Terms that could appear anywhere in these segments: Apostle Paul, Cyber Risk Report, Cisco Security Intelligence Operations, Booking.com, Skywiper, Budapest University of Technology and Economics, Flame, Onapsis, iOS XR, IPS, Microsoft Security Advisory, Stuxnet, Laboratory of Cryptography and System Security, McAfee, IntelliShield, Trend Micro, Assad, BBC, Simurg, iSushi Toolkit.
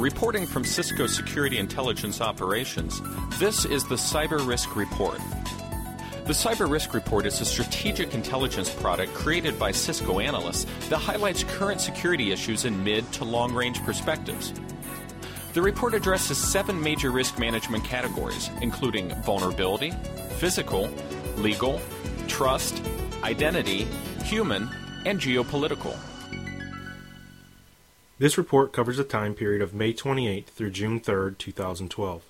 Reporting from Cisco Security Intelligence Operations, this is the Cyber Risk Report. The Cyber Risk Report is a strategic intelligence product created by Cisco analysts that highlights current security issues in mid- to long-range perspectives. The report addresses 7 major risk management categories, including vulnerability, physical, legal, trust, identity, human, and geopolitical. This report covers the time period of May 28 through June 3, 2012.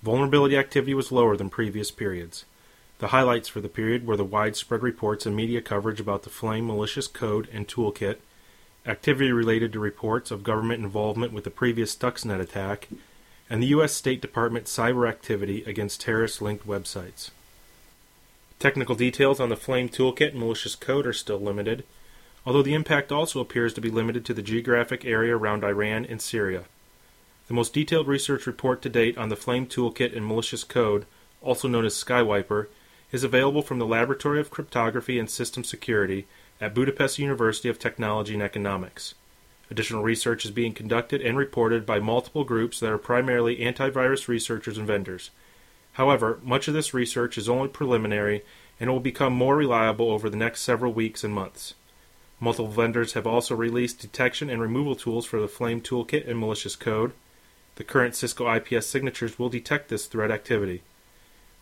Vulnerability activity was lower than previous periods. The highlights for the period were the widespread reports and media coverage about the Flame malicious code and toolkit, activity related to reports of government involvement with the previous Stuxnet attack, and the U.S. State Department cyber activity against terrorist-linked websites. Technical details on the Flame toolkit and malicious code are still limited, although the impact also appears to be limited to the geographic area around Iran and Syria. The most detailed research report to date on the Flame toolkit and malicious code, also known as Skywiper, is available from the Laboratory of Cryptography and System Security at Budapest University of Technology and Economics. Additional research is being conducted and reported by multiple groups that are primarily antivirus researchers and vendors. However, much of this research is only preliminary and will become more reliable over the next several weeks and months. Multiple vendors have also released detection and removal tools for the Flame toolkit and malicious code. The current Cisco IPS signatures will detect this threat activity.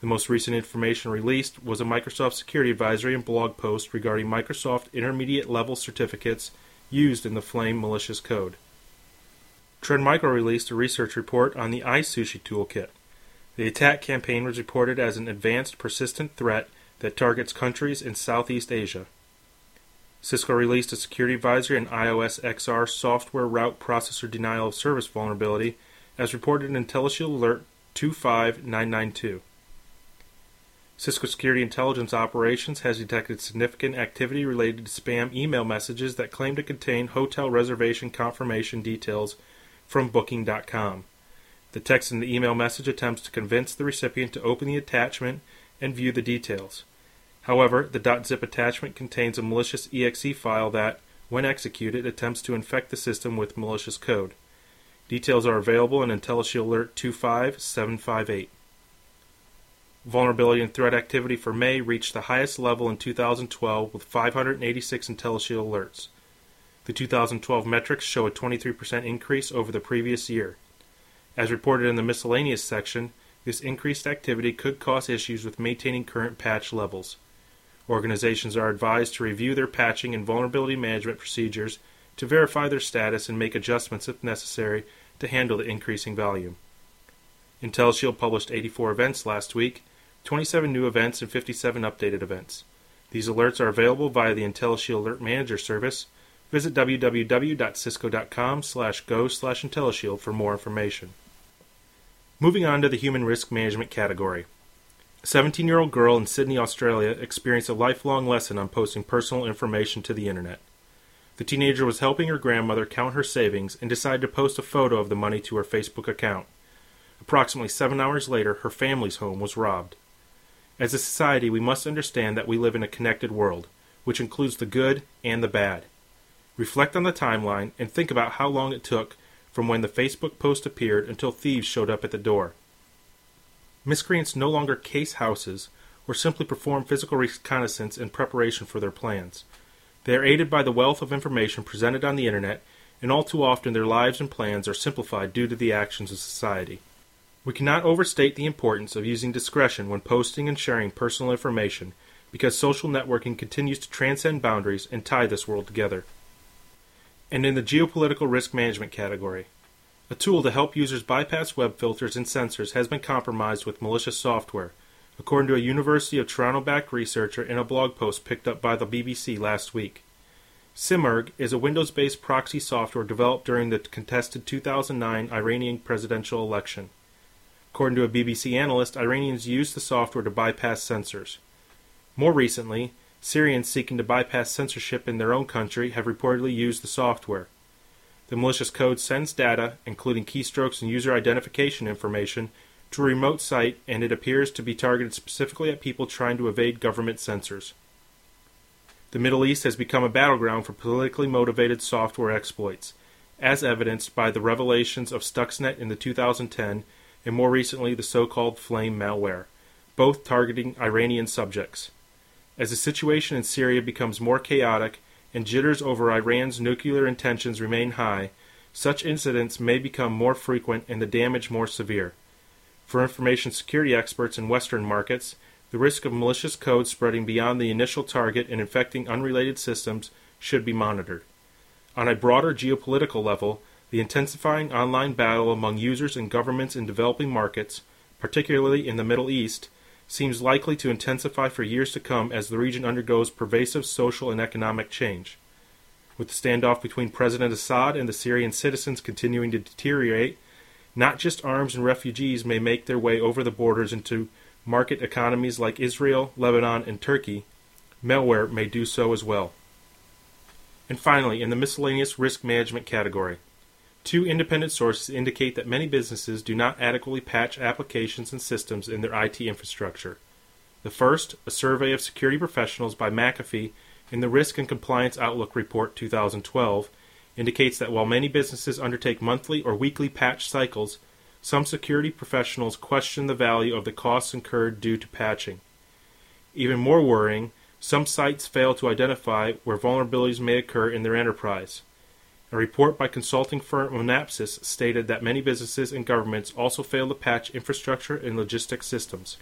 The most recent information released was a Microsoft Security Advisory and blog post regarding Microsoft intermediate-level certificates used in the Flame malicious code. Trend Micro released a research report on the iSushi Toolkit. The attack campaign was reported as an advanced persistent threat that targets countries in Southeast Asia. Cisco released a Security Advisory and iOS XR software route processor denial of service vulnerability as reported in IntelliShield Alert 25992. Cisco Security Intelligence Operations has detected significant activity related to spam email messages that claim to contain hotel reservation confirmation details from Booking.com. The text in the email message attempts to convince the recipient to open the attachment and view the details. However, the .zip attachment contains a malicious exe file that, when executed, attempts to infect the system with malicious code. Details are available in IntelliShield Alert 25758. Vulnerability and threat activity for May reached the highest level in 2012 with 586 IntelliShield alerts. The 2012 metrics show a 23% increase over the previous year. As reported in the miscellaneous section, this increased activity could cause issues with maintaining current patch levels. Organizations are advised to review their patching and vulnerability management procedures to verify their status and make adjustments if necessary to handle the increasing volume. IntelliShield published 84 events last week, 27 new events and 57 updated events. These alerts are available via the IntelliShield Alert Manager service. Visit www.cisco.com/go/IntelliShield for more information. Moving on to the human risk management category. A 17-year-old girl in Sydney, Australia experienced a lifelong lesson on posting personal information to the internet. The teenager was helping her grandmother count her savings and decided to post a photo of the money to her Facebook account. Approximately 7 hours later, her family's home was robbed. As a society, we must understand that we live in a connected world, which includes the good and the bad. Reflect on the timeline and think about how long it took from when the Facebook post appeared until thieves showed up at the door. Miscreants no longer case houses or simply perform physical reconnaissance in preparation for their plans. They are aided by the wealth of information presented on the internet, and all too often their lives and plans are simplified due to the actions of society. We cannot overstate the importance of using discretion when posting and sharing personal information, because social networking continues to transcend boundaries and tie this world together. And in the geopolitical risk management category, a tool to help users bypass web filters and sensors has been compromised with malicious software, according to a University of Toronto-backed researcher in a blog post picked up by the BBC last week. Simurg is a Windows-based proxy software developed during the contested 2009 Iranian presidential election. According to a BBC analyst, Iranians used the software to bypass censors. More recently, Syrians seeking to bypass censorship in their own country have reportedly used the software. The malicious code sends data, including keystrokes and user identification information, to a remote site, and it appears to be targeted specifically at people trying to evade government censors. The Middle East has become a battleground for politically motivated software exploits. as evidenced by the revelations of Stuxnet in 2010 and more recently the so-called Flame malware, both targeting Iranian subjects. As the situation in Syria becomes more chaotic and jitters over Iran's nuclear intentions remain high, such incidents may become more frequent and the damage more severe. For information security experts in Western markets, the risk of malicious code spreading beyond the initial target and infecting unrelated systems should be monitored. On a broader geopolitical level, the intensifying online battle among users and governments in developing markets, particularly in the Middle East, seems likely to intensify for years to come as the region undergoes pervasive social and economic change. With the standoff between President Assad and the Syrian citizens continuing to deteriorate, not just arms and refugees may make their way over the borders into market economies like Israel, Lebanon, and Turkey. Malware may do so as well. And finally, in the miscellaneous risk management category, two independent sources indicate that many businesses do not adequately patch applications and systems in their IT infrastructure. The first, a survey of security professionals by McAfee in the Risk and Compliance Outlook Report 2012, indicates that while many businesses undertake monthly or weekly patch cycles, some security professionals question the value of the costs incurred due to patching. Even more worrying, some sites fail to identify where vulnerabilities may occur in their enterprise. A report by consulting firm Onapsis stated that many businesses and governments also fail to patch infrastructure and logistics systems.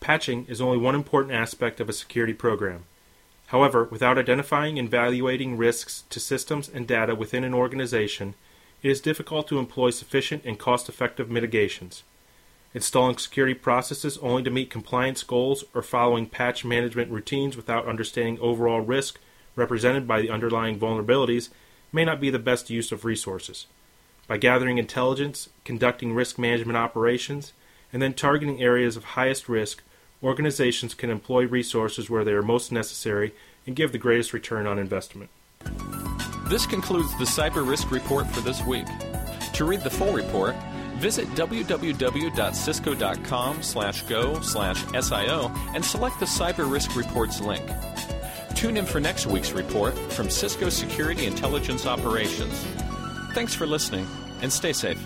Patching is only one important aspect of a security program. However, without identifying and evaluating risks to systems and data within an organization, it is difficult to employ sufficient and cost-effective mitigations. Installing security processes only to meet compliance goals or following patch management routines without understanding overall risk represented by the underlying vulnerabilities may not be the best use of resources. By gathering intelligence, conducting risk management operations, and then targeting areas of highest risk, organizations can employ resources where they are most necessary and give the greatest return on investment. This concludes the Cyber Risk Report for this week. To read the full report, visit www.cisco.com/go/SIO and select the Cyber Risk Reports link. Tune in for next week's report from Cisco Security Intelligence Operations. Thanks for listening and stay safe.